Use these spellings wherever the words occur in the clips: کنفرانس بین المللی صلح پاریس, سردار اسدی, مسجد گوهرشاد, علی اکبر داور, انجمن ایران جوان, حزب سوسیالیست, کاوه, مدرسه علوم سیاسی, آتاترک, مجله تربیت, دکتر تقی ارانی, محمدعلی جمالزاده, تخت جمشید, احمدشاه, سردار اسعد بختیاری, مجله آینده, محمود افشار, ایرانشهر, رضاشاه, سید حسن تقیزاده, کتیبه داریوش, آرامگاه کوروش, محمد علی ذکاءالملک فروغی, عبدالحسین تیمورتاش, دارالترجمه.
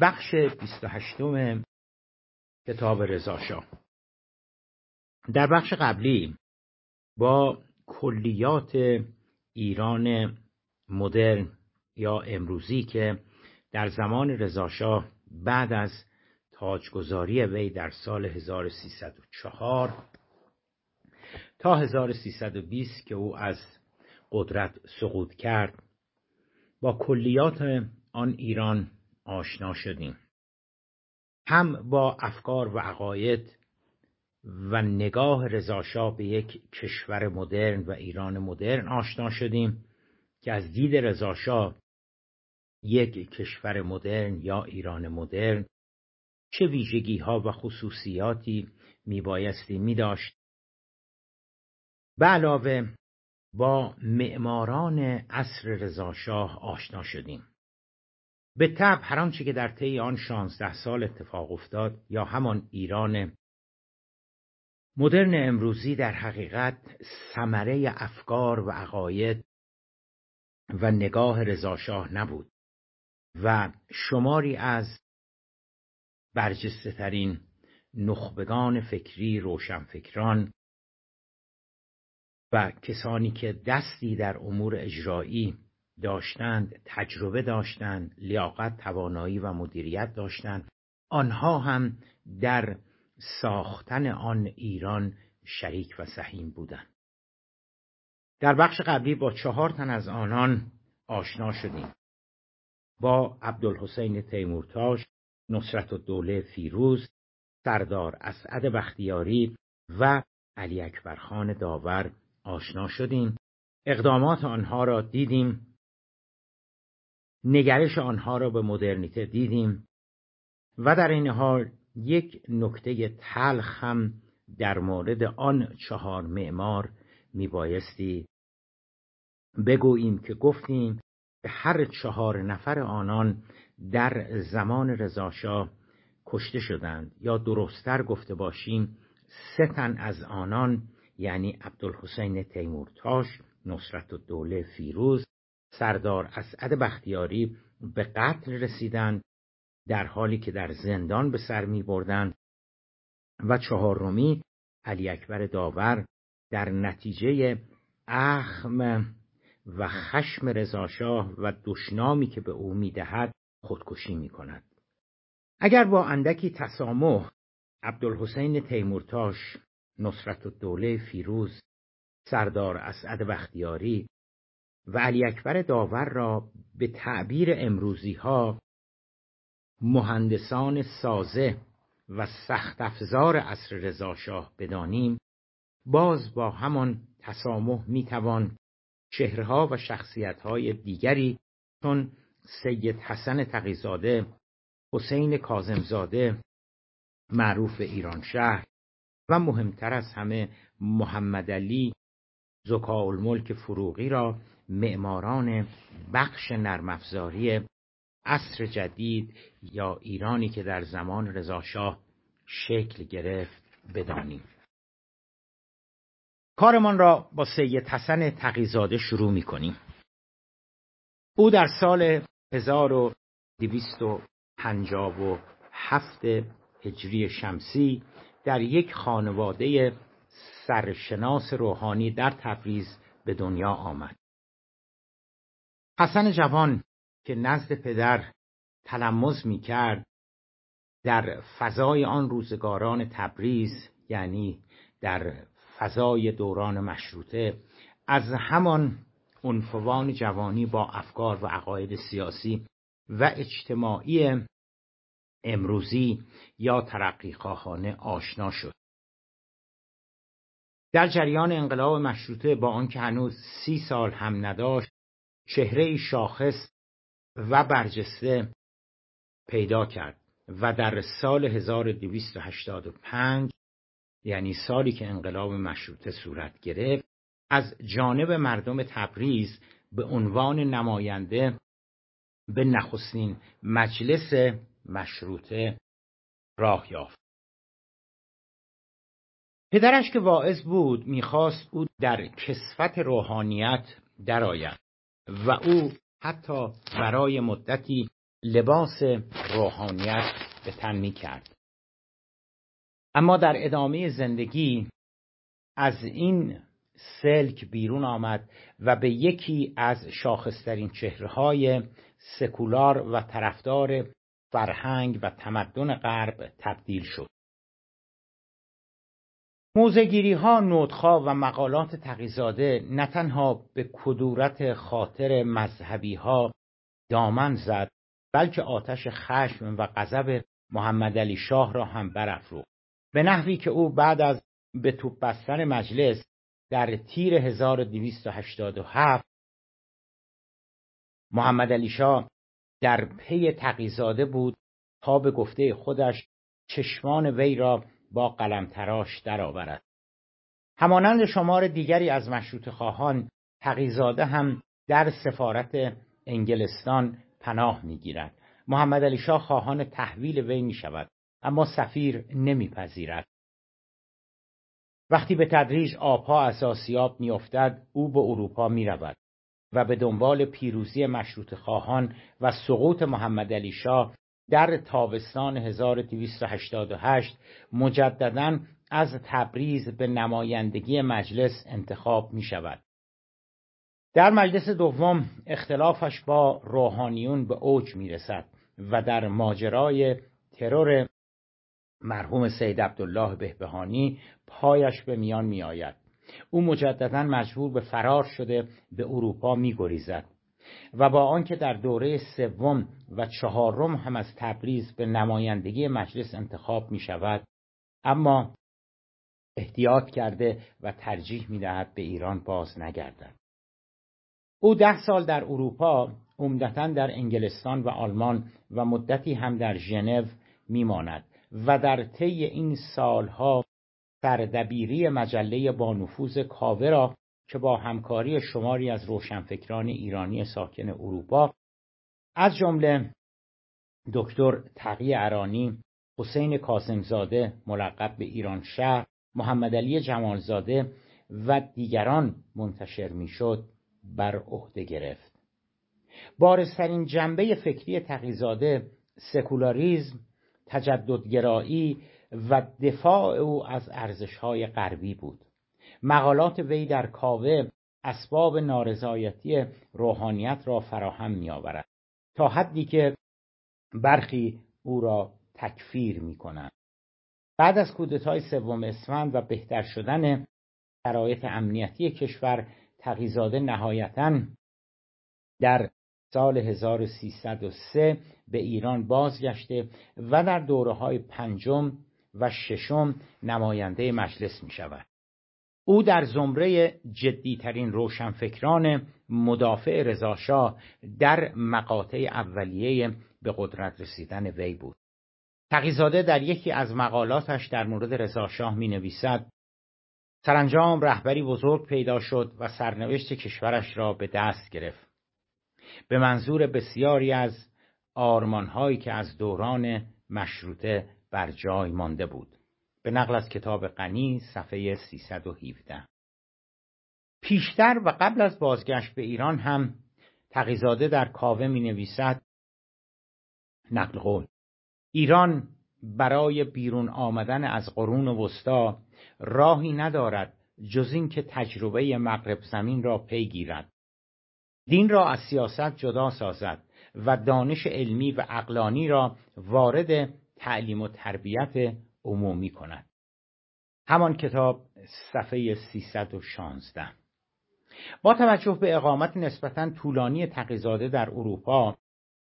بخش 28 کتاب رضاشاه. در بخش قبلی با کلیات ایران مدرن یا امروزی که در زمان رضاشاه بعد از تاجگذاری وی در سال 1304 تا 1320 که او از قدرت سقوط کرد، با کلیات آن ایران آشنا شدیم، هم با افکار و عقاید و نگاه رضاشاه به یک کشور مدرن و ایران مدرن آشنا شدیم که از دید رضاشاه یک کشور مدرن یا ایران مدرن چه ویژگی ها و خصوصیاتی میبایستی میداشت. به علاوه با معماران عصر رضاشاه آشنا شدیم. به طبع هر آنچه که در طی آن 16 سال اتفاق افتاد یا همان ایران مدرن امروزی در حقیقت ثمره افکار و عقاید و نگاه رضاشاه نبود و شماری از برجسته ترین نخبگان فکری، روشنفکران و کسانی که دستی در امور اجرایی داشتند، تجربه داشتند، لیاقت، توانایی و مدیریت داشتند، آنها هم در ساختن آن ایران شریک و سهیم بودند. در بخش قبلی با 4 تن از آنان آشنا شدیم، با عبدالحسین تیمورتاش، نصرتالدوله فیروز، سردار اسعد بختیاری و علی اکبر داور آشنا شدیم. اقدامات آنها را دیدیم، نگرش آنها را به مدرنیته دیدیم و در این حال یک نکته تلخ هم در مورد آن 4 معمار میبایستی بگوییم که گفتیم که هر 4 نفر آنان در زمان رضاشاه کشته شدند، یا درست‌تر گفته باشیم 3 تن از آنان، یعنی عبدالحسین تیمورتاش، نصرتالدوله فیروز، سردار اسعد بختیاری، به قتل رسیدند در حالی که در زندان به سر می بردند و 4 علی اکبر داور در نتیجه اخم و خشم رضاشاه و دشنامی که به او می دهد خودکشی می کند. اگر با اندکی تسامح عبدالحسین تیمورتاش، نصرتالدوله فیروز، سردار اسعد بختیاری و علی اکبر داور را به تعبیر امروزی ها مهندسان سازه و سخت افزار عصر رضاشاه بدانیم، باز با همان تسامح میتوان چهرها و شخصیتهای دیگری چون سید حسن تقیزاده، حسین کاظمزاده معروف ایرانشهر و مهمتر از همه محمدعلی ذکاءالملک فروغی را معماران بخش نرم‌افزاری عصر جدید یا ایرانی که در زمان رضاشاه شکل گرفت بدانیم. کارمان را با سید حسن تقی‌زاده شروع می‌کنیم. او در سال 1257 هجری شمسی در یک خانواده سرشناس روحانی در تبریز به دنیا آمد. حسن جوان که نزد پدر تلمذ می کرد، در فضای آن روزگاران تبریز، یعنی در فضای دوران مشروطه، از همان عنفوان جوانی با افکار و عقاید سیاسی و اجتماعی امروزی یا ترقیخواهانه آشنا شد. در جریان انقلاب مشروطه با آنکه هنوز 30 سال هم نداشت، چهره‌ای شاخص و برجسته پیدا کرد و در سال 1285، یعنی سالی که انقلاب مشروطه صورت گرفت، از جانب مردم تبریز به عنوان نماینده به نخستین مجلس مشروطه راه یافت. پدرش که واعظ بود میخواست او در کسوت روحانیت درآید و او حتی برای مدتی لباس روحانیت به تن می‌کرد. اما در ادامه زندگی از این سلک بیرون آمد و به یکی از شاخصترین چهره‌های سکولار و طرفدار فرهنگ و تمدن غرب تبدیل شد. موزه‌گیری‌ها، نوت‌ها و مقالات تقی‌زاده نه تنها به کدورت خاطر مذهبی‌ها دامن زد، بلکه آتش خشم و غضب محمدعلی شاه را هم برافروخت، به نحوی که او بعد از به توپ بستن مجلس در تیر 1287 محمدعلی شاه در پی تقی‌زاده بود تا به گفته خودش چشمان وی را با قلم تراش درآورد. همانند شمار دیگری از مشروطه‌خواهان، تقی‌زاده هم در سفارت انگلستان پناه می‌گیرد. محمدعلی شاه خواهان تحویل وی می‌شود، اما سفیر نمی‌پذیرد. وقتی به تدریج آب‌ها از آسیاب می‌افتد، او به اروپا می‌رود و به دنبال پیروزی مشروطه‌خواهان و سقوط محمدعلی شاه در تابستان 1288 مجدداً از تبریز به نمایندگی مجلس انتخاب می شود. در مجلس دوم اختلافش با روحانیون به اوج می رسد و در ماجرای ترور مرحوم سید عبدالله بهبهانی پایش به میان می آید. او مجدداً مجبور به فرار شده به اروپا می گریزد و با آنکه در دوره سوم و چهارم هم از تبریز به نمایندگی مجلس انتخاب می شود، اما احتیاط کرده و ترجیح می دهد به ایران باز نگردد. او 10 سال در اروپا، عمدتاً در انگلستان و آلمان و مدتی هم در ژنو می ماند و در طی این سالها سردبیری مجله با نفوذ کاوه را که با همکاری شماری از روشنفکران ایرانی ساکن اروپا از جمله دکتر تقی ارانی، حسین کاظمزاده ملقب به ایرانشهر، محمدعلی جمالزاده و دیگران منتشر میشد، بر عهده گرفت. بارزترین جنبه فکری تقی‌زاده سکولاریسم، تجددگرایی و دفاع او از ارزش‌های غربی بود. مقالات وی در کاوه اسباب نارضایتی روحانیت را فراهم می‌آورد، تا حدی که برخی او را تکفیر می‌کنند. بعد از کودتای سوم اسفند و بهتر شدن شرایط امنیتی کشور، تقی‌زاده نهایتاً در سال 1303 به ایران بازگشته و در دوره‌های 5 و 6 نماینده مجلس می‌شود. او در زمره جدیترین روشنفکران مدافع رضاشاه در مقاطع اولیه به قدرت رسیدن وی بود. تقی‌زاده در یکی از مقالاتش در مورد رضاشاه می نویسد: سرانجام رهبری بزرگ پیدا شد و سرنوشت کشورش را به دست گرفت. به منظور بسیاری از آرمانهایی که از دوران مشروطه بر جای مانده بود. به نقل از کتاب غنی صفحه 317. پیشتر و قبل از بازگشت به ایران هم تقی‌زاده در کاوه می نویسد، نقل قول: ایران برای بیرون آمدن از قرون وسطی راهی ندارد جز این که تجربه مغرب زمین را پی گیرد، دین را از سیاست جدا سازد و دانش علمی و عقلانی را وارد تعلیم و تربیت عمومی کند. همان کتاب صفحه 316. با توجه به اقامت نسبتاً طولانی تقی‌زاده در اروپا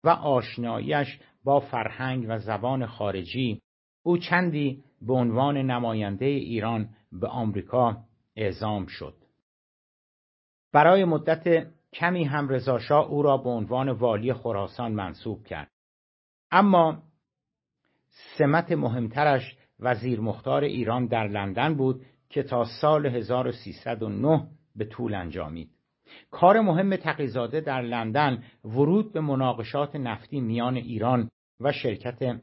و آشناییش با فرهنگ و زبان خارجی، او چندی به عنوان نماینده ایران به آمریکا اعزام شد. برای مدت کمی هم رضاشاه او را به عنوان والی خراسان منصوب کرد، اما سمت مهمترش وزیر مختار ایران در لندن بود که تا سال 1309 به طول انجامید. کار مهم تقی‌زاده در لندن ورود به مناقشات نفتی میان ایران و شرکت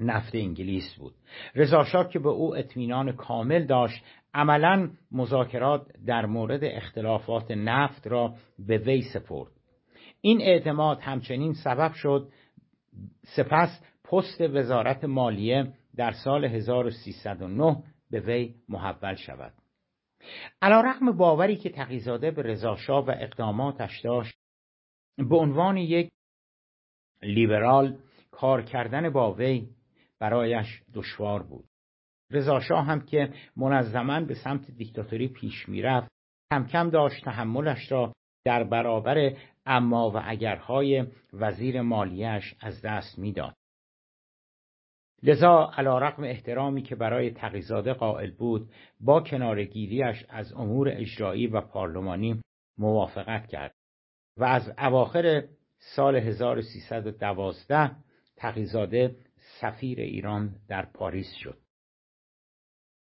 نفت انگلیس بود. رضاشاه که به او اطمینان کامل داشت، عملاً مذاکرات در مورد اختلافات نفت را به وی سپرد. این اعتماد همچنین سبب شد سپس پست وزارت مالیه در سال 1309 به وی محول شود. علیرغم باوری که تقیزاده به رضاشاه و اقداماتش داشت، به عنوان یک لیبرال کار کردن با وی برایش دشوار بود. رضاشاه هم که منظماً به سمت دیکتاتوری پیش می‌رفت، کم کم داشت تحملش را در برابر اما و اگرهای وزیر مالیه‌اش از دست می‌داد. لذا علیرغم احترامی که برای تقیزاده قائل بود، با کنارگیریش از امور اجرایی و پارلمانی موافقت کرد و از اواخر سال 1312 تقیزاده سفیر ایران در پاریس شد.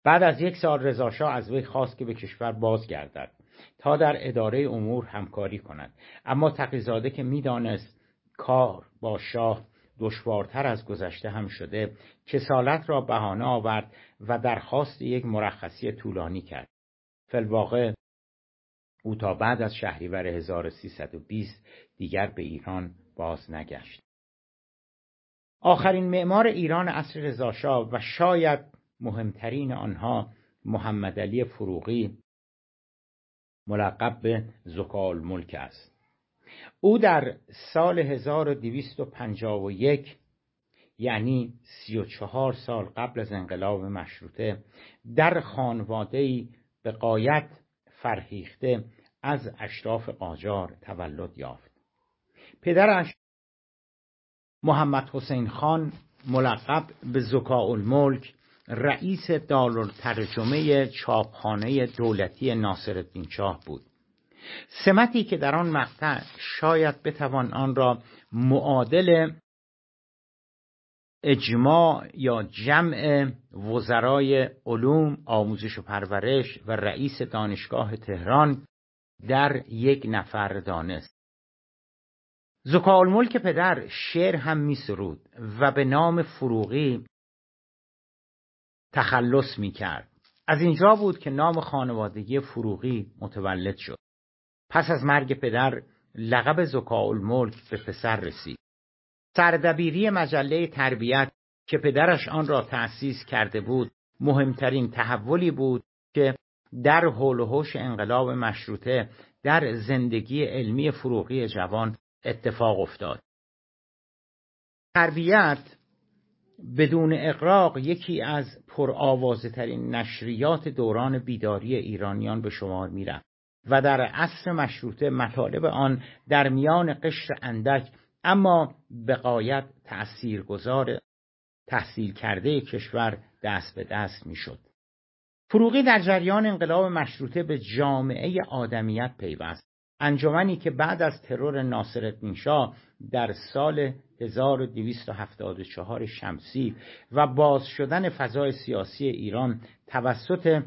بعد از یک سال رضاشاه از وی خواست که به کشور بازگردد تا در اداره امور همکاری کند، اما تقیزاده که می‌دانست کار با شاه دشوارتر از گذشته هم شده، کسالت را بهانه آورد و درخواست یک مرخصی طولانی کرد. فی‌الواقع او تا بعد از شهریور 1320 دیگر به ایران باز نگشت. آخرین معمار ایران عصر رضاشاه و شاید مهمترین آنها، محمدعلی فروغی ملقب به ذکاءالملک است. او در سال 1251 یعنی 34 سال قبل از انقلاب مشروطه در خانواده‌ای به غایت فرهیخته از اشراف قاجار تولد یافت. پدرش محمد حسین خان ملقب به ذکاءالملک رئیس دارالترجمه چاپخانه دولتی ناصرالدین شاه بود. سمتی که در آن مقطع شاید بتوان آن را معادل اجماع یا جمع وزرای علوم، آموزش و پرورش و رئیس دانشگاه تهران در یک نفر دانست. ذکاءالملک پدر شعر هم می‌سرود و به نام فروغی تخلص می‌کرد. از اینجا بود که نام خانوادگی فروغی متولد شد. پس از مرگ پدر لقب ذکاءالملک به پسر رسید. سردبیری مجله تربیت که پدرش آن را تأسیس کرده بود، مهمترین تحولی بود که در حول و حوش انقلاب مشروطه در زندگی علمی فروغی جوان اتفاق افتاد. تربیت بدون اغراق یکی از پرآوازه‌ترین نشریات دوران بیداری ایرانیان به شمار می‌رفت و در عصر مشروطه مطالب آن در میان قشر اندک اما به غایت تأثیرگذار تحصیل کرده کشور دست به دست میشد. فروغی در جریان انقلاب مشروطه به جامعه آدمیت پیوست، انجمنی که بعد از ترور ناصرالدین شاه در سال 1274 شمسی و باز شدن فضای سیاسی ایران توسط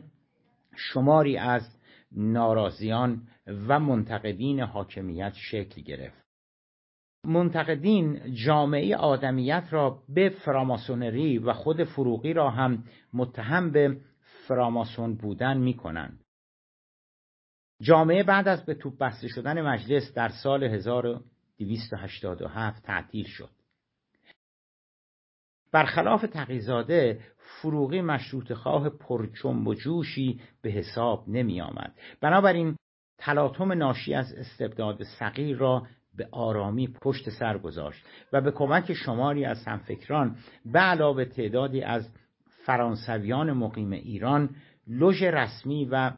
شماری از ناراضیان و منتقدین حاکمیت شکل گرفت. منتقدین جامعه آدمیت را به فراماسونری و خود فروغی را هم متهم به فراماسون بودن می کنند. جامعه بعد از به توپ بسته شدن مجلس در سال 1287 تعطیل شد. برخلاف تقیزاده، فروغی مشروطه‌خواه پرچنب و جوشی به حساب نمی آمد. بنابراین تلاطم ناشی از استبداد صغیر را به آرامی پشت سر گذاشت و به کمک شماری از همفکران به علاوه تعدادی از فرانسویان مقیم ایران لژ رسمی و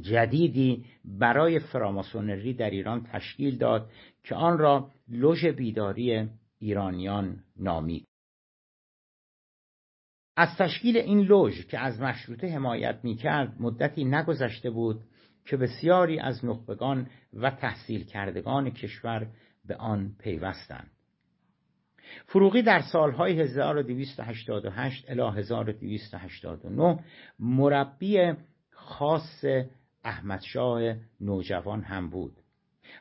جدیدی برای فراماسونری در ایران تشکیل داد که آن را لژ بیداری ایرانیان نامید. از تشکیل این لژ که از مشروطه حمایت می‌کرد مدتی نگذشته بود که بسیاری از نخبگان و تحصیل کردگان کشور به آن پیوستند. فروغی در سالهای 1288 الی 1289 مربی خاص احمدشاه نوجوان هم بود.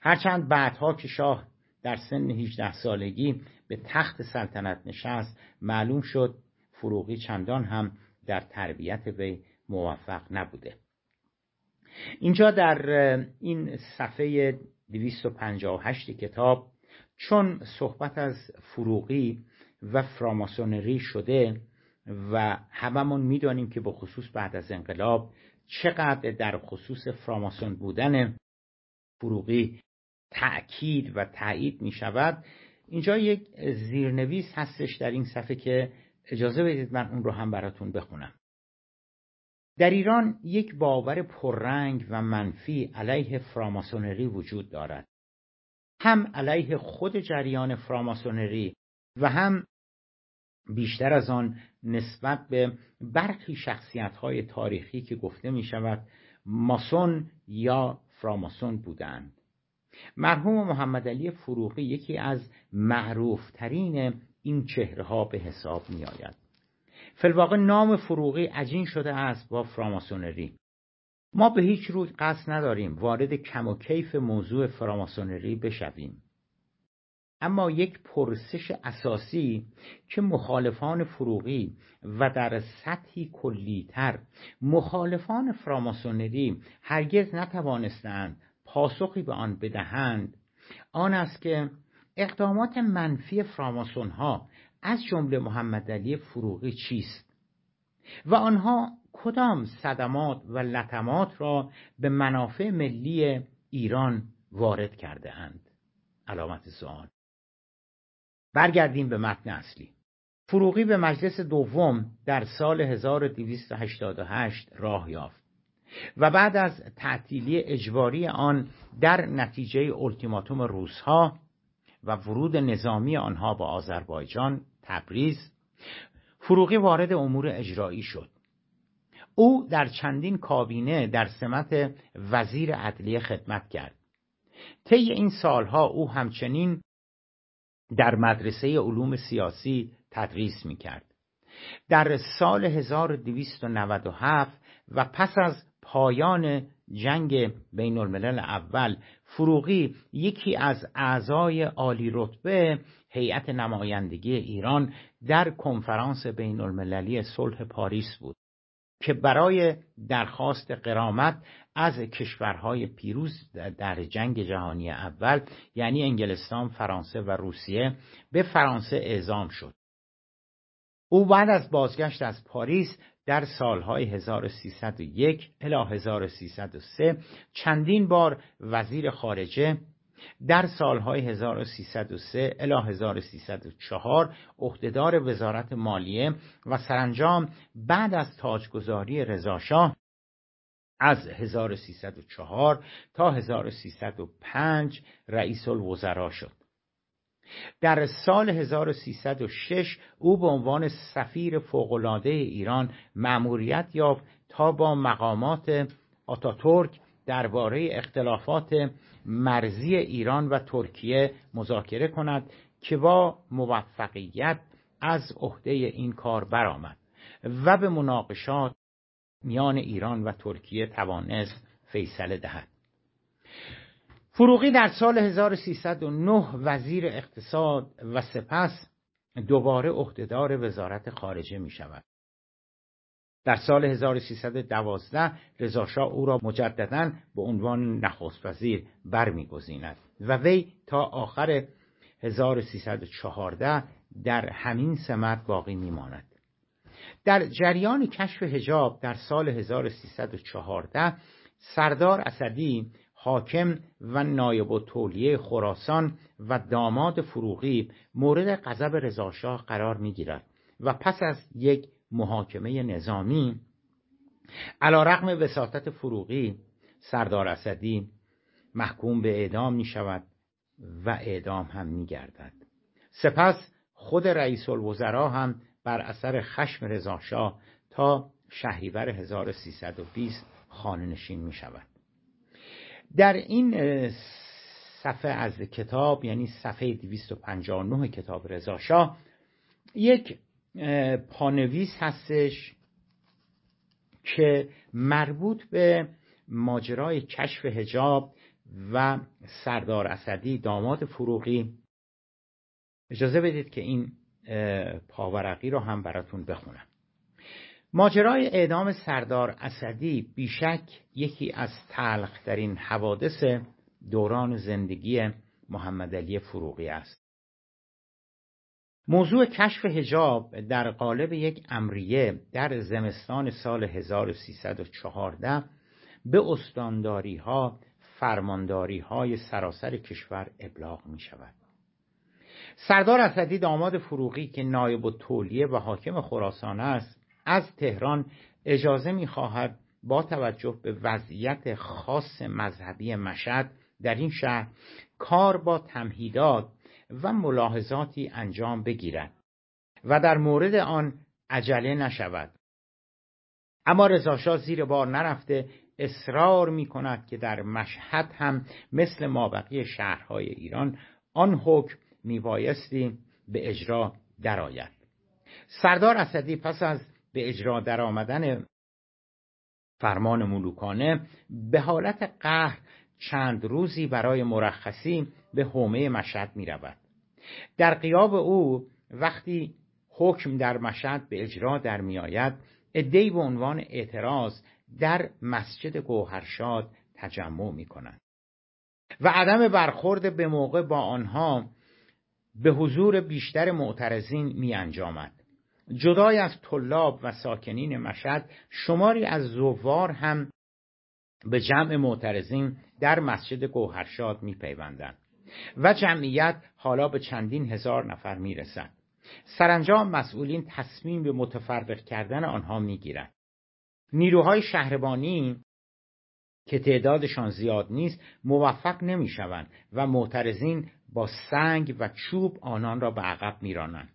هرچند بعدها که شاه در سن 18 سالگی به تخت سلطنت نشست، معلوم شد فروغی چندان هم در تربیت وی موفق نبوده. اینجا در این صفحه 258 کتاب چون صحبت از فروغی و فراماسونری شده و هممون میدانیم که به خصوص بعد از انقلاب چقدر در خصوص فراماسون بودن فروغی تأکید و تأیید می شود، اینجا یک زیرنویس هستش در این صفحه که اجازه بدید من اون رو هم براتون بخونم. در ایران یک باور پررنگ و منفی علیه فراماسونری وجود دارد، هم علیه خود جریان فراماسونری و هم بیشتر از آن نسبت به برخی شخصیت‌های تاریخی که گفته می شود ماسون یا فراماسون بودند. مرحوم محمدعلی فروغی یکی از معروفترین این چهره‌ها به حساب می آید. فی‌الواقع نام فروغی عجین شده است با فراماسونری. ما به هیچ روی قصد نداریم وارد کم و کیف موضوع فراماسونری بشویم، اما یک پرسش اساسی که مخالفان فروغی و در سطحی کلی‌تر مخالفان فراماسونری هرگز نتوانستند پاسخی به آن بدهند، آن است که اقدامات منفی فراماسون‌ها از جمله محمدعلی فروغی چیست و آنها کدام صدمات و لطمات را به منافع ملی ایران وارد کرده اند؟ علامت سوال. برگردیم به متن اصلی. فروغی به مجلس دوم در سال 1288 راه یافت و بعد از تعطیلی اجباری آن در نتیجه اولتیماتوم روس‌ها و ورود نظامی آنها به آذربایجان، تبریز، فروغی وارد امور اجرایی شد. او در چندین کابینه در سمت وزیر عدلیه خدمت کرد. طی این سالها او همچنین در مدرسه علوم سیاسی تدریس می‌کرد. در سال 1297 و پس از پایان جنگ بین الملل اول، فروغی یکی از اعضای عالی رتبه هیئت نمایندگی ایران در کنفرانس بین المللی صلح پاریس بود که برای درخواست غرامت از کشورهای پیروز در جنگ جهانی اول، یعنی انگلستان، فرانسه و روسیه، به فرانسه اعزام شد. او بعد از بازگشت از پاریس در سالهای 1301 الی 1303 چندین بار وزیر خارجه، در سالهای 1303 الی 1304 عهدهدار وزارت مالیه و سرانجام بعد از تاجگذاری رضاشاه از 1304 تا 1305 رئیس الوزراء شد. در سال 1306 او به عنوان سفیر فوق‌العاده ایران مأموریت یافت تا با مقامات آتاترک درباره اختلافات مرزی ایران و ترکیه مذاکره کند که با موفقیت از عهده این کار برآمد و به مناقشات میان ایران و ترکیه توانست فیصله دهد. فروغی در سال 1309 وزیر اقتصاد و سپس دوباره عهدهدار وزارت خارجه می شود. در سال 1312 رضاشاه او را مجدداً به عنوان نخست وزیر برمی‌گزیند و وی تا آخر 1314 در همین سمت باقی می‌ماند. در جریان کشف حجاب در سال 1314 سردار اسدی حاکم و نایب التولیه خراسان و داماد فروغی مورد غضب رضاشاه قرار می‌گیرد و پس از یک محاکمه نظامی علیرغم وساطت فروغی، سردار اسدی محکوم به اعدام می شود و اعدام هم می گردد. سپس خود رئیس الوزراء هم بر اثر خشم رضاشاه تا شهریور 1320 خانه‌نشین می شود. در این صفحه از کتاب، یعنی صفحه 259 کتاب رضاشاه، یک پانویس هستش که مربوط به ماجرای کشف حجاب و سردار اسدی داماد فروغی. اجازه بدید که این پاورقی رو هم براتون بخونم. ماجرای اعدام سردار اسدی بیشک یکی از تلخ‌ترین حوادث دوران زندگی محمدعلی فروغی است. موضوع کشف حجاب در قالب یک امریه در زمستان سال 1314 به استانداری‌ها، فرمانداری‌های سراسر کشور ابلاغ می شود. سردار اسدی داماد فروغی که نایب التولیه و حاکم خراسان است، از تهران اجازه می خواهد با توجه به وضعیت خاص مذهبی مشهد در این شهر کار با تمهیدات و ملاحظاتی انجام بگیرد و در مورد آن عجله نشود. اما رضاشاه زیر بار نرفته اصرار می کند که در مشهد هم مثل مابقی شهرهای ایران آن حکم می بایستی به اجرا درآید. سردار اسدی پس از به اجرا در آمدن فرمان ملوکانه به حالت قهر چند روزی برای مرخصی به حومه مشهد می رود. در غیاب او وقتی حکم در مشهد به اجرا در می آید، عده‌ای به عنوان اعتراض در مسجد گوهرشاد تجمع می کنند و عدم برخورد به موقع با آنها به حضور بیشتر معترضین می انجامد. جدای از طلاب و ساکنین مشهد، شماری از زوار هم به جمع معترضین در مسجد گوهرشاد می پیوندند و جمعیت حالا به چندین هزار نفر می رسد. سرانجام مسئولین تصمیم به متفرق کردن آنها می گیرند. نیروهای شهربانی که تعدادشان زیاد نیست موفق نمی شوند و معترضین با سنگ و چوب آنان را به عقب می رانند.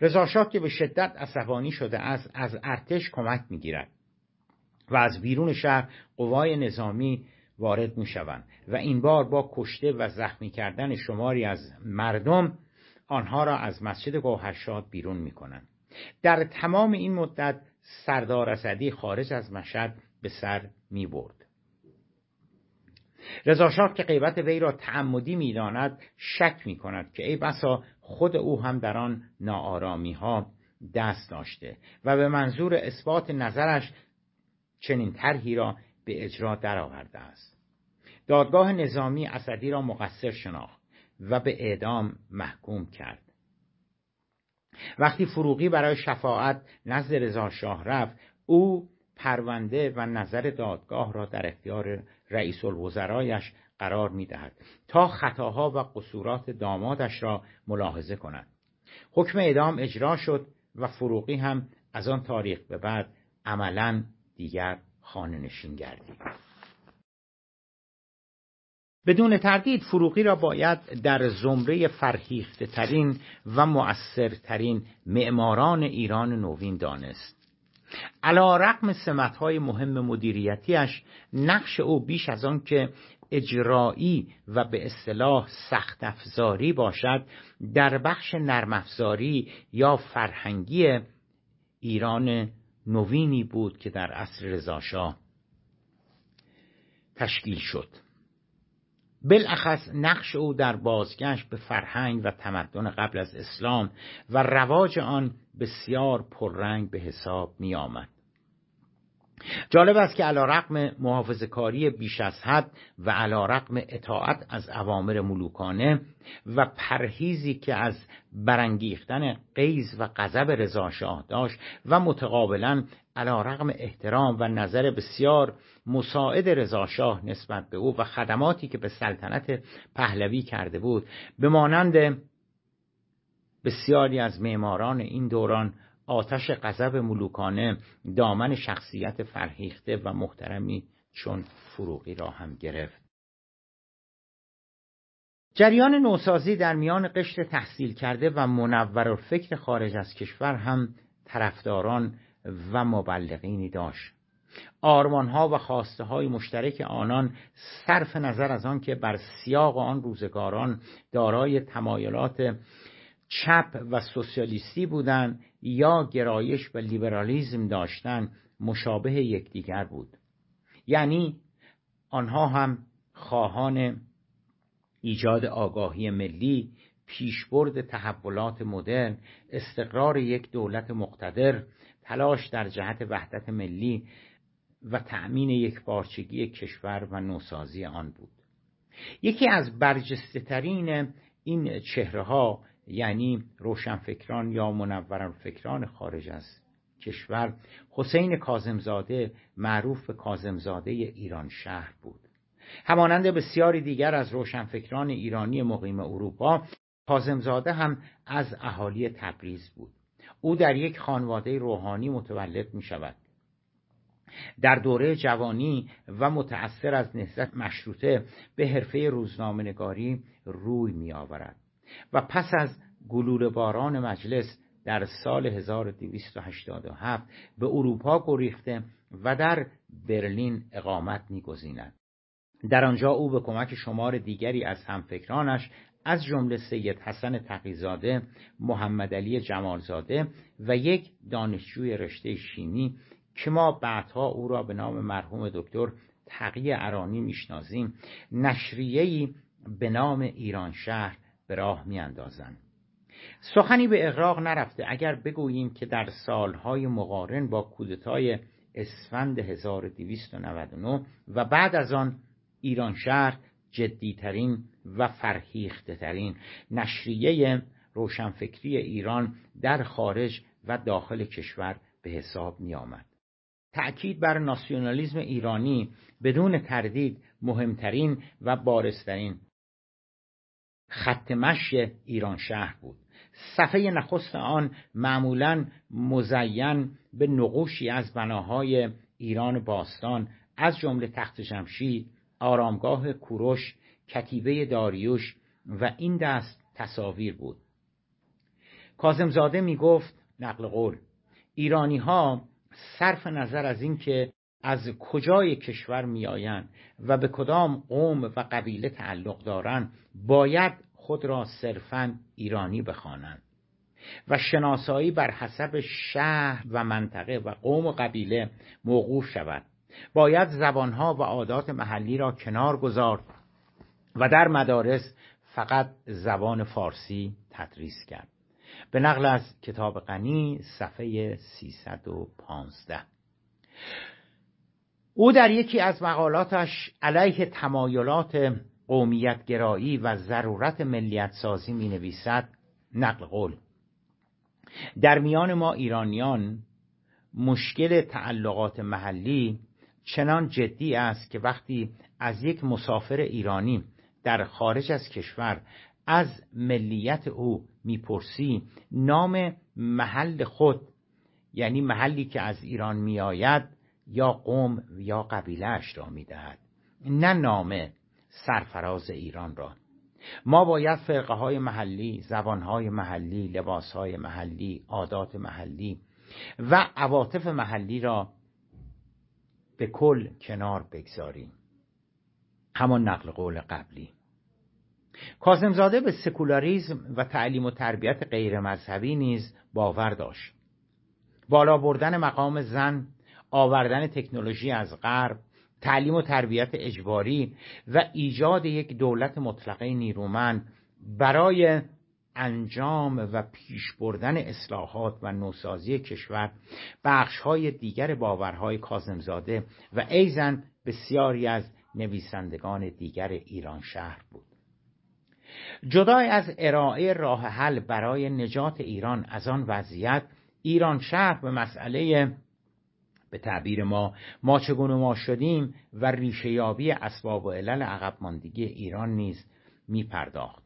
رضاشاه که به شدت عصبانی شده است، از ارتش کمک می گیرد و از بیرون شهر قوای نظامی وارد می شوند و این بار با کشته و زخمی کردن شماری از مردم آنها را از مسجد گوهرشاد بیرون می کنند. در تمام این مدت سردار اسدی خارج از مشهد به سر می برد. رضاشاه که غیبت وی را تعمدی می داند، شک می کند که ای بسا خود او هم در آن ناآرامی ها دست داشته و به منظور اثبات نظرش چنین طرحی را به اجرا درآورده است. دادگاه نظامی اسدی را مقصر شناخت و به اعدام محکوم کرد. وقتی فروغی برای شفاعت نزد رضاشاه رفت، او پرونده و نظر دادگاه را در اختیار رئیس الوزرایش قرار می دهد تا خطاها و قصورات دامادش را ملاحظه کند. حکم اعدام اجرا شد و فروغی هم از آن تاریخ به بعد عملاً دیگر خانه‌نشین گردید. بدون تردید فروغی را باید در زمره فرهیخته ترین و مؤثرترین معماران ایران نوین دانست. علی رغم سمت‌های مهم مدیریتیش، نقش او بیش از آن که اجرایی و به اصطلاح سخت افزاری باشد، در بخش نرم افزاری یا فرهنگی ایران نوینی بود که در عصر رضاشاه تشکیل شد. بالاخص نقش او در بازگشت به فرهنگ و تمدن قبل از اسلام و رواج آن بسیار پررنگ به حساب می آمد. جالب است که علی رغم محافظه‌کاری بیش از حد و علی رغم اطاعت از اوامر ملوکانه و پرهیزی که از برانگیختن غیظ و غضب رضاشاه داشت و متقابلاً علی رغم احترام و نظر بسیار مساعد رضاشاه نسبت به او و خدماتی که به سلطنت پهلوی کرده بود، به مانند بسیاری از معماران این دوران آتش غضب ملوکانه دامن شخصیت فرهیخته و محترمی چون فروغی را هم گرفت. جریان نوسازی در میان قشر تحصیل کرده و منورالفکر خارج از کشور هم طرفداران و مبلغینی داشت. آرمانها و خواسته های مشترک آنان، صرف نظر از آن که بر سیاق آن روزگاران دارای تمایلات چپ و سوسیالیستی بودند یا گرایش به لیبرالیسم داشتند، مشابه یکدیگر بود. یعنی آنها هم خواهان ایجاد آگاهی ملی، پیشبرد تحولات مدرن، استقرار یک دولت مقتدر، تلاش در جهت وحدت ملی و تأمین یکپارچگی کشور و نوسازی آن بود. یکی از برجسته ترین این چهره ها یعنی روشنفکران یا منورانفکران خارج از کشور حسین کاظمزاده معروف به کاظمزاده ایرانشهر بود. همانند بسیاری دیگر از روشنفکران ایرانی مقیم اروپا، کاظمزاده هم از اهالی تبریز بود. او در یک خانواده روحانی متولد می شود. در دوره جوانی و متأثر از نهضت مشروطه به حرفه روزنامه‌نگاری روی می آورد و پس از گلوله باران مجلس در سال 1287 به اروپا گریخته و در برلین اقامت می‌گزیند. در آنجا او به کمک شمار دیگری از همفکرانش از جمله سید حسن تقیزاده، محمدعلی جمالزاده و یک دانشجوی رشته شیمی که ما بعدها او را به نام مرحوم دکتر تقی ارانی میشناسیم، نشریه‌ای به نام ایرانشهر به راه میاندازند. سخنی به اغراق نرفته اگر بگوییم که در سالهای مقارن با کودتای اسفند 1299 و بعد از آن ایرانشهر جدیترین و فرهیخته ترین نشریه روشنفکری ایران در خارج و داخل کشور به حساب می آمد. تأکید بر ناسیونالیسم ایرانی بدون تردید مهمترین و بارزترین خط مشی ایرانشهر بود. صفحه نخست آن معمولاً مزین به نقوشی از بناهای ایران باستان از جمله تخت جمشید، آرامگاه کوروش، کتیبه داریوش و این دست تصاویر بود. کاظمزاده می گفت نقل قول: ایرانی ها صرف نظر از این که از کجای کشور می آیند و به کدام قوم و قبیله تعلق دارند باید خود را صرفاً ایرانی بخوانند و شناسایی بر حسب شهر و منطقه و قوم و قبیله موقوف شود. باید زبانها و عادات محلی را کنار گذارد و در مدارس فقط زبان فارسی تدریس کرد. به نقل از کتاب غنی صفحه 315. او در یکی از مقالاتش علیه تمایلات قومیت‌گرایی و ضرورت ملیت‌سازی می‌نویسد نقل قول: در میان ما ایرانیان مشکل تعلقات محلی چنان جدی است که وقتی از یک مسافر ایرانی در خارج از کشور از ملیت او میپرسی نام محل خود یعنی محلی که از ایران میآید یا قوم یا قبیله اش را میدهد نه نام سرفراز ایران را. ما باید فرقه های محلی، زبان های محلی، لباس های محلی، عادات محلی و عواطف محلی را به کل کنار بگذاریم. همان نقل قول قبلی. کاظمزاده به سکولاریسم و تعلیم و تربیت غیر مذهبی نیز باور داشت. بالا بردن مقام زن، آوردن تکنولوژی از غرب، تعلیم و تربیت اجباری و ایجاد یک دولت مطلقه نیرومند برای انجام و پیش بردن اصلاحات و نوسازی کشور بخش‌های دیگر باورهای کاظمزاده و ایضاً بسیاری از نویسندگان دیگر ایرانشهر بود. جدا از ارائه راه حل برای نجات ایران از آن وضعیت، ایرانشهر به مسئله به تعبیر ما چگونه ما شدیم و ریشه یابی اسباب و علل عقب ماندگی ایران نیز می‌پرداخت.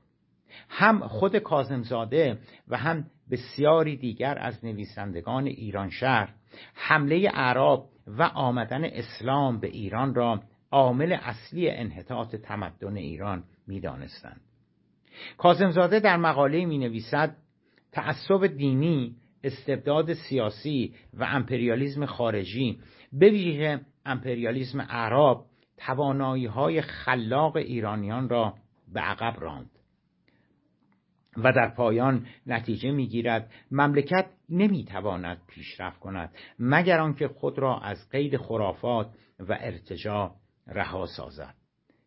هم خود کاظمزاده و هم بسیاری دیگر از نویسندگان ایرانشهر حمله اعراب و آمدن اسلام به ایران را عامل اصلی انحطاط تمدن ایران می‌دانستند. کاظمزاده در مقاله می‌نویسد: تعصب دینی، استبداد سیاسی و امپریالیسم خارجی به ویژه امپریالیسم اعراب توانایی‌های خلاق ایرانیان را به عقب راند و در پایان نتیجه می‌گیرد مملکت نمی‌تواند پیشرفت کند مگر آنکه خود را از قید خرافات و ارتجاع رها سازد.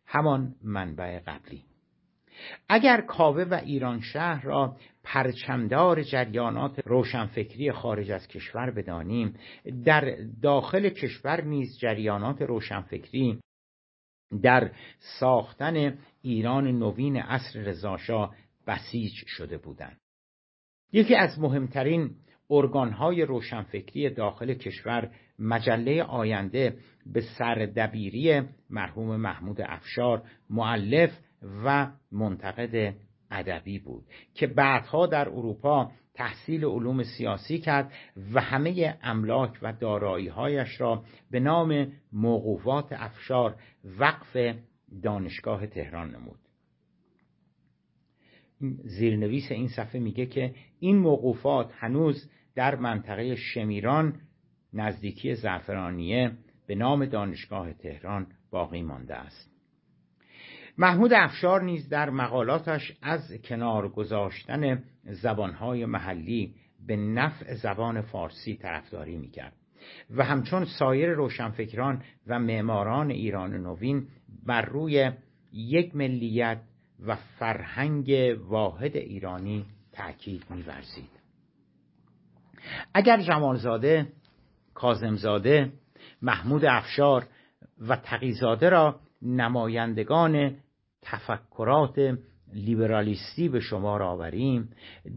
همان منبع قبلی. اگر کاوه و ایرانشهر را پرچمدار جریانات روشنفکری خارج از کشور بدانیم، در داخل کشور نیز جریانات روشنفکری در ساختن ایران نوین عصر رضاشاه بسیج شده بودند. یکی از مهمترین ارگانهای روشنفکری داخل کشور، مجله آینده، به سردبیری مرحوم محمود افشار، مؤلف و منتقد ادبی بود که بعدها در اروپا تحصیل علوم سیاسی کرد و همه املاک و دارایی‌هایش را به نام موقوفات افشار وقف دانشگاه تهران نمود. زیرنویس این صفحه میگه که این موقوفات هنوز در منطقه شمیران نزدیکی زعفرانیه به نام دانشگاه تهران باقی مانده است. محمود افشار نیز در مقالاتش از کنار گذاشتن زبانهای محلی به نفع زبان فارسی طرفداری میکرد و همچون سایر روشنفکران و معماران ایران نوین بر روی یک ملیت و فرهنگ واحد ایرانی تأکید می‌ورزید. اگر جمالزاده، کاظمزاده، محمود افشار و تقیزاده را نمایندگان تفکرات لیبرالیستی به شمار آوریم،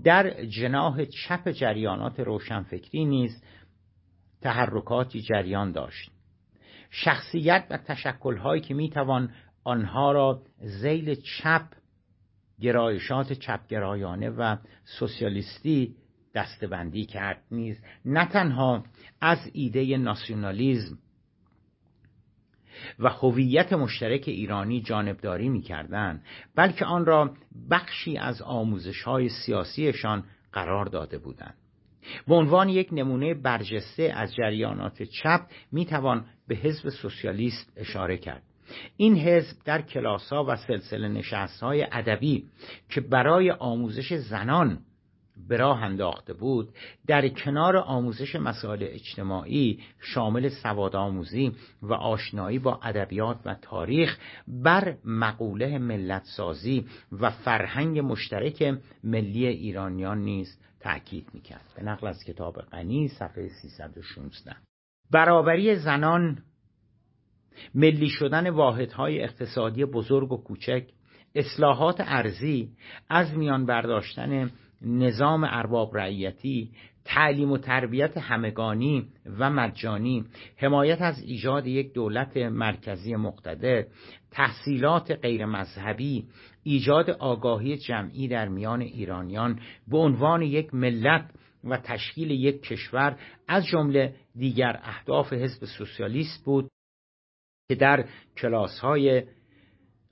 در جناح چپ جریانات روشنفکری نیز تحرکاتی جریان داشت. شخصیت و تشکل‌هایی که می‌توان آنها را ذیل چپ، گرایشات چپگرایانه و سوسیالیستی دسته‌بندی کرد، نیز نه تنها از ایده ناسیونالیسم و هویت مشترک ایرانی جانبداری می‌کردند، بلکه آن را بخشی از آموزش‌های سیاسیشان قرار داده بودند. به عنوان یک نمونه برجسته از جریانات چپ می‌توان به حزب سوسیالیست اشاره کرد. این حزب در کلاس‌ها و سلسله نشست‌های ادبی که برای آموزش زنان به راه انداخته بود، در کنار آموزش مسائل اجتماعی شامل سوادآموزی و آشنایی با ادبیات و تاریخ، بر مقوله ملت‌سازی و فرهنگ مشترک ملی ایرانیان نیز تأکید می‌کرد. به نقل از کتاب غنی، صفحه 316. برابری زنان، ملی شدن واحدهای اقتصادی بزرگ و کوچک، اصلاحات ارضی، از میان برداشتن نظام ارباب رعیتی، تعلیم و تربیت همگانی و مجانی، حمایت از ایجاد یک دولت مرکزی مقتدر، تحصیلات غیر مذهبی، ایجاد آگاهی جمعی در میان ایرانیان به عنوان یک ملت و تشکیل یک کشور، از جمله دیگر اهداف حزب سوسیالیست بود که در کلاس‌های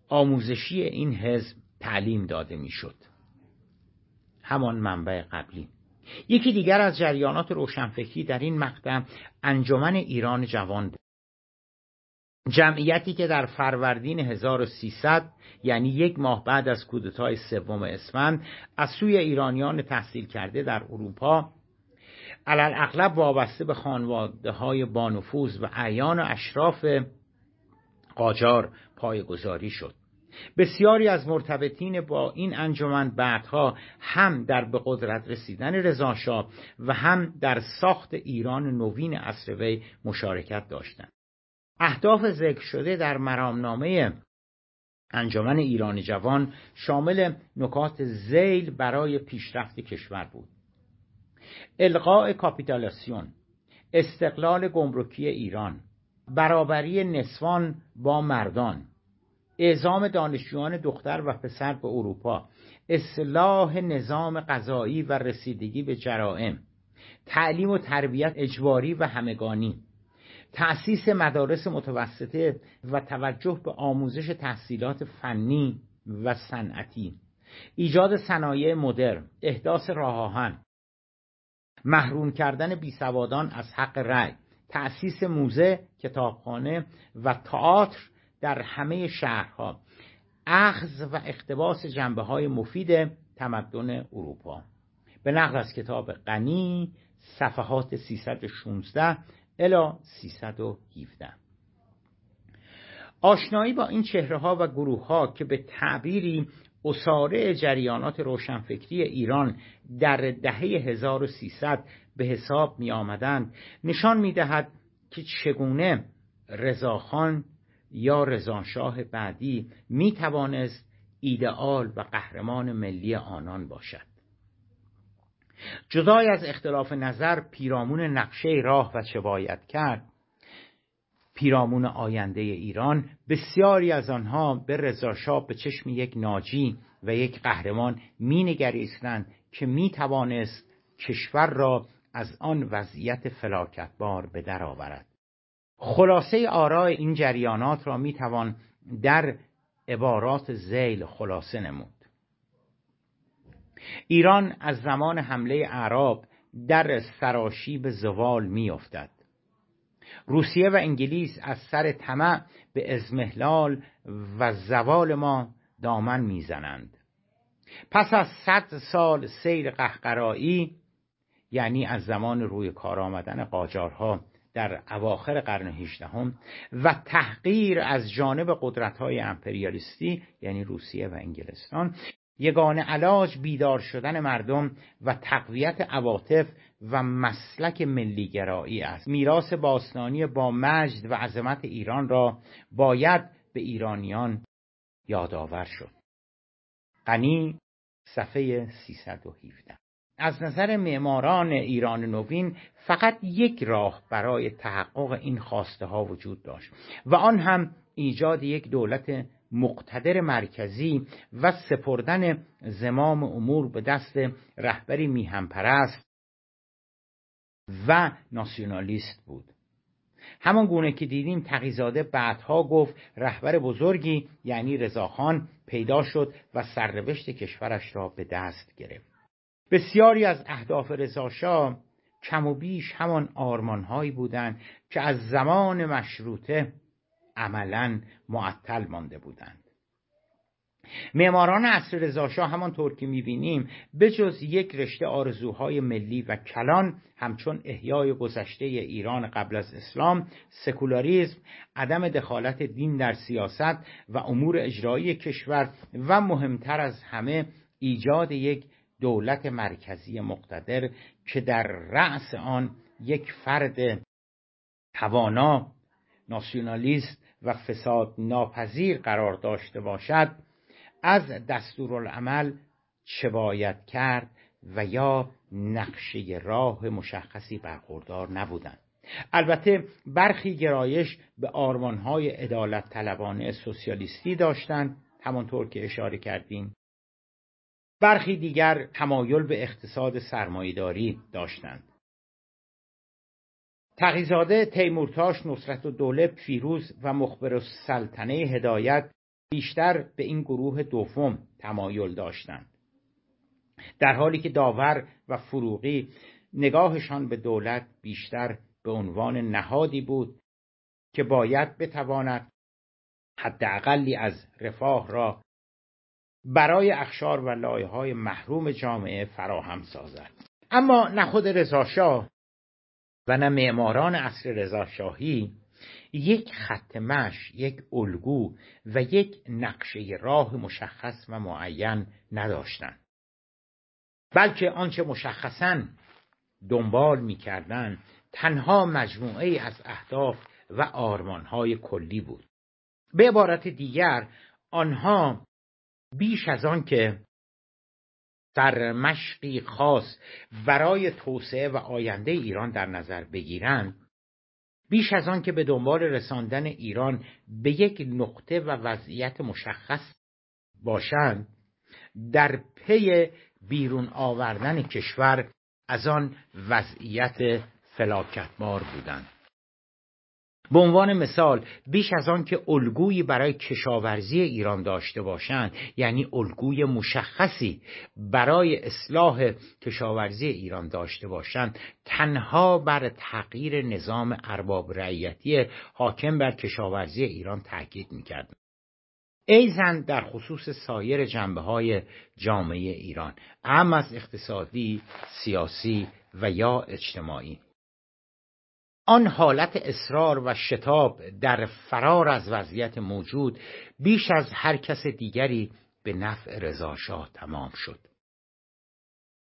آموزشی این حزب تعلیم داده می‌شد. همان منبع قبلی. یکی دیگر از جریانات روشنفکری در این مقطع، انجمن ایران جوان بود. جمعیتی که در فروردین 1300، یعنی یک ماه بعد از کودتای سوم اسفند، از سوی ایرانیان تحصیل کرده در اروپا، علالاغلب وابسته به خانواده‌های بانفوذ و اعیان و اشراف قاجار پایه‌گذاری شد. بسیاری از مرتبطین با این انجمن بعدها هم در به قدرت رسیدن رضاشاه و هم در ساخت ایران نوین عصر وی مشارکت داشتند. اهداف ذکر شده در مرامنامه انجمن ایران جوان شامل نکات ذیل برای پیشرفت کشور بود: الغاء کاپیتالاسیون، استقلال گمرکی ایران، برابری نسوان با مردان، اعزام دانشجویان دختر و پسر به اروپا، اصلاح نظام قضایی و رسیدگی به جرائم، تعلیم و تربیت اجباری و همگانی، تأسیس مدارس متوسطه و توجه به آموزش تحصیلات فنی و صنعتی، ایجاد صنایع مدرن، احداث راه‌آهن، محروم کردن بیسوادان از حق رأی، تأسیس موزه، کتابخانه و تئاتر در همه شهرها، اخذ و اقتباس جنبه‌های مفید تمدن اروپا. به نقل از کتاب غنی، صفحات 316 الی 317. آشنایی با این چهره‌ها و گروه‌ها که به تعبیری اساره جریانات روشنفکری ایران در دهه 1300 به حساب می آمدند، نشان می دهد که چگونه رضاخان یا رضاشاه بعدی می توانست ایدئال و قهرمان ملی آنان باشد. جدای از اختلاف نظر، پیرامون نقشه راه و چه باید کرد، پیرامون آینده ایران، بسیاری از آنها به رضاشاه به چشم یک ناجی و یک قهرمان مینگریستند که میتوانست کشور را از آن وضعیت فلاکتبار به در آورد. خلاصه آراء این جریانات را میتوان در عبارات ذیل خلاصه نمود: ایران از زمان حمله اعراب در سراشیب زوال میافتد. روسیه و انگلیس از سر طمع به اضمحلال و زوال ما دامن میزنند. پس از 100 سال سیر قهقرایی، یعنی از زمان روی کار آمدن قاجارها در اواخر قرن 18 و تحقیر از جانب قدرت‌های امپریالیستی یعنی روسیه و انگلستان، یگانه علاج بیدار شدن مردم و تقویت عواطف و مسلک ملی‌گرایی است. میراث باستانی با مجد و عظمت ایران را باید به ایرانیان یادآور شد. غنی، صفحه 317. از نظر معماران ایران نوین فقط یک راه برای تحقق این خواسته ها وجود داشت و آن هم ایجاد یک دولت مقتدر مرکزی و سپردن زمام امور به دست رهبری میهم پرست و ناسیونالیست بود. همان گونه که دیدیم تقیزاده بعدها گفت رهبر بزرگی یعنی رضاخان پیدا شد و سرنوشت کشورش را به دست گرفت. بسیاری از اهداف رضاشاه کم و بیش همان آرمانهایی بودند که از زمان مشروطه عملاً معطل مانده بودند. معماران عصر رضاشاه همانطور که می‌بینیم به جز یک رشته آرزوهای ملی و کلان همچون احیای گذشته ایران قبل از اسلام، سکولاریسم، عدم دخالت دین در سیاست و امور اجرایی کشور و مهمتر از همه ایجاد یک دولت مرکزی مقتدر که در رأس آن یک فرد توانا، ناسیونالیست و فساد ناپذیر قرار داشته باشد، از دستورالعمل چه باید کرد و یا نقشه راه مشخصی برخوردار نبودند. البته برخی گرایش به آرمانهای عدالت طلبانه سوسیالیستی داشتند، همانطور که اشاره کردیم. برخی دیگر تمایل به اقتصاد سرمایه‌داری داشتند. تقیزاده، تیمورتاش، نصرتالدوله فیروز و مخبرالسلطنه هدایت بیشتر به این گروه دوم تمایل داشتند، در حالی که داور و فروغی نگاهشان به دولت بیشتر به عنوان نهادی بود که باید بتواند حداقلی از رفاه را برای اقشار و لایه‌های محروم جامعه فراهم سازد. اما نه خود رضاشاه و نه معماران عصر رضاشاهی یک خط مشی، یک الگو و یک نقشه راه مشخص و معین نداشتند، بلکه آنچه مشخصاً دنبال می‌کردند تنها مجموعه‌ای از اهداف و آرمان‌های کلی بود. به عبارت دیگر، آنها بیش از آن که سرمشقی خاص برای توسعه و آینده ایران در نظر بگیرند، بیش از آن که به دنبال رساندن ایران به یک نقطه و وضعیت مشخص باشند، در پی بیرون آوردن کشور از آن وضعیت فلاکتبار بودند. به عنوان مثال، بیش از آن که الگویی برای کشاورزی ایران داشته باشند، یعنی الگوی مشخصی برای اصلاح کشاورزی ایران داشته باشند، تنها بر تغییر نظام ارباب رعیتی حاکم بر کشاورزی ایران تاکید می‌کردند. ایضاً در خصوص سایر جنبه‌های جامعه ایران، اعم از اقتصادی، سیاسی و یا اجتماعی، آن حالت اصرار و شتاب در فرار از وضعیت موجود بیش از هر کس دیگری به نفع رضاشاه تمام شد.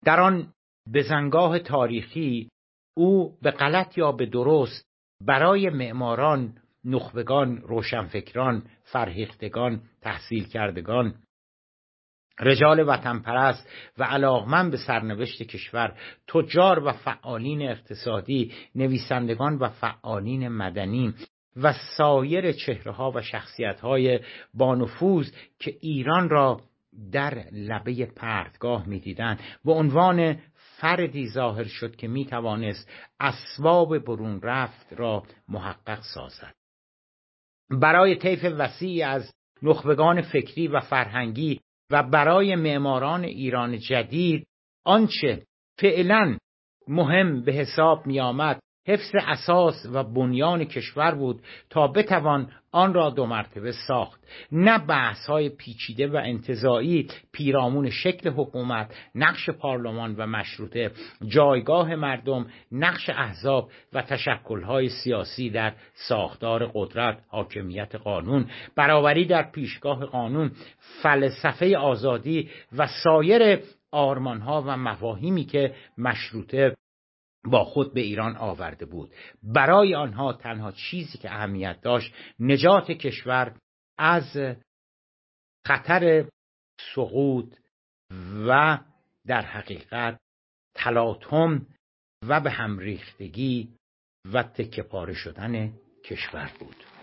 در آن بزنگاه تاریخی، او به غلط یا به درست برای معماران نخبگان، روشنفکران، فرهیختگان، تحصیل کردگان، رجال وطن پرست و علاقمند به سرنوشت کشور، تجار و فعالین اقتصادی، نویسندگان و فعالین مدنی و سایر چهره‌ها و شخصیت‌های بانفوذ که ایران را در لبه پرتگاه می‌دیدند، به عنوان فردی ظاهر شد که می‌توانست اسباب برون رفت را محقق سازد. برای طیف وسیع از نخبگان فکری و فرهنگی و برای معماران ایران جدید، آنچه فعلا مهم به حساب می‌آمد حفظ اساس و بنیان کشور بود تا بتوان آن را دو مرتبه ساخت. نه بحث‌های پیچیده و انتزاعی پیرامون شکل حکومت، نقش پارلمان و مشروطه، جایگاه مردم، نقش احزاب و تشکل‌های سیاسی در ساختار قدرت، حاکمیت قانون، برابری در پیشگاه قانون، فلسفه آزادی و سایر آرمان‌ها و مفاهیمی که مشروطه با خود به ایران آورده بود. برای آنها تنها چیزی که اهمیت داشت نجات کشور از خطر سقوط و در حقیقت تلاطم و به هم ریختگی و تکه‌پاره شدن کشور بود.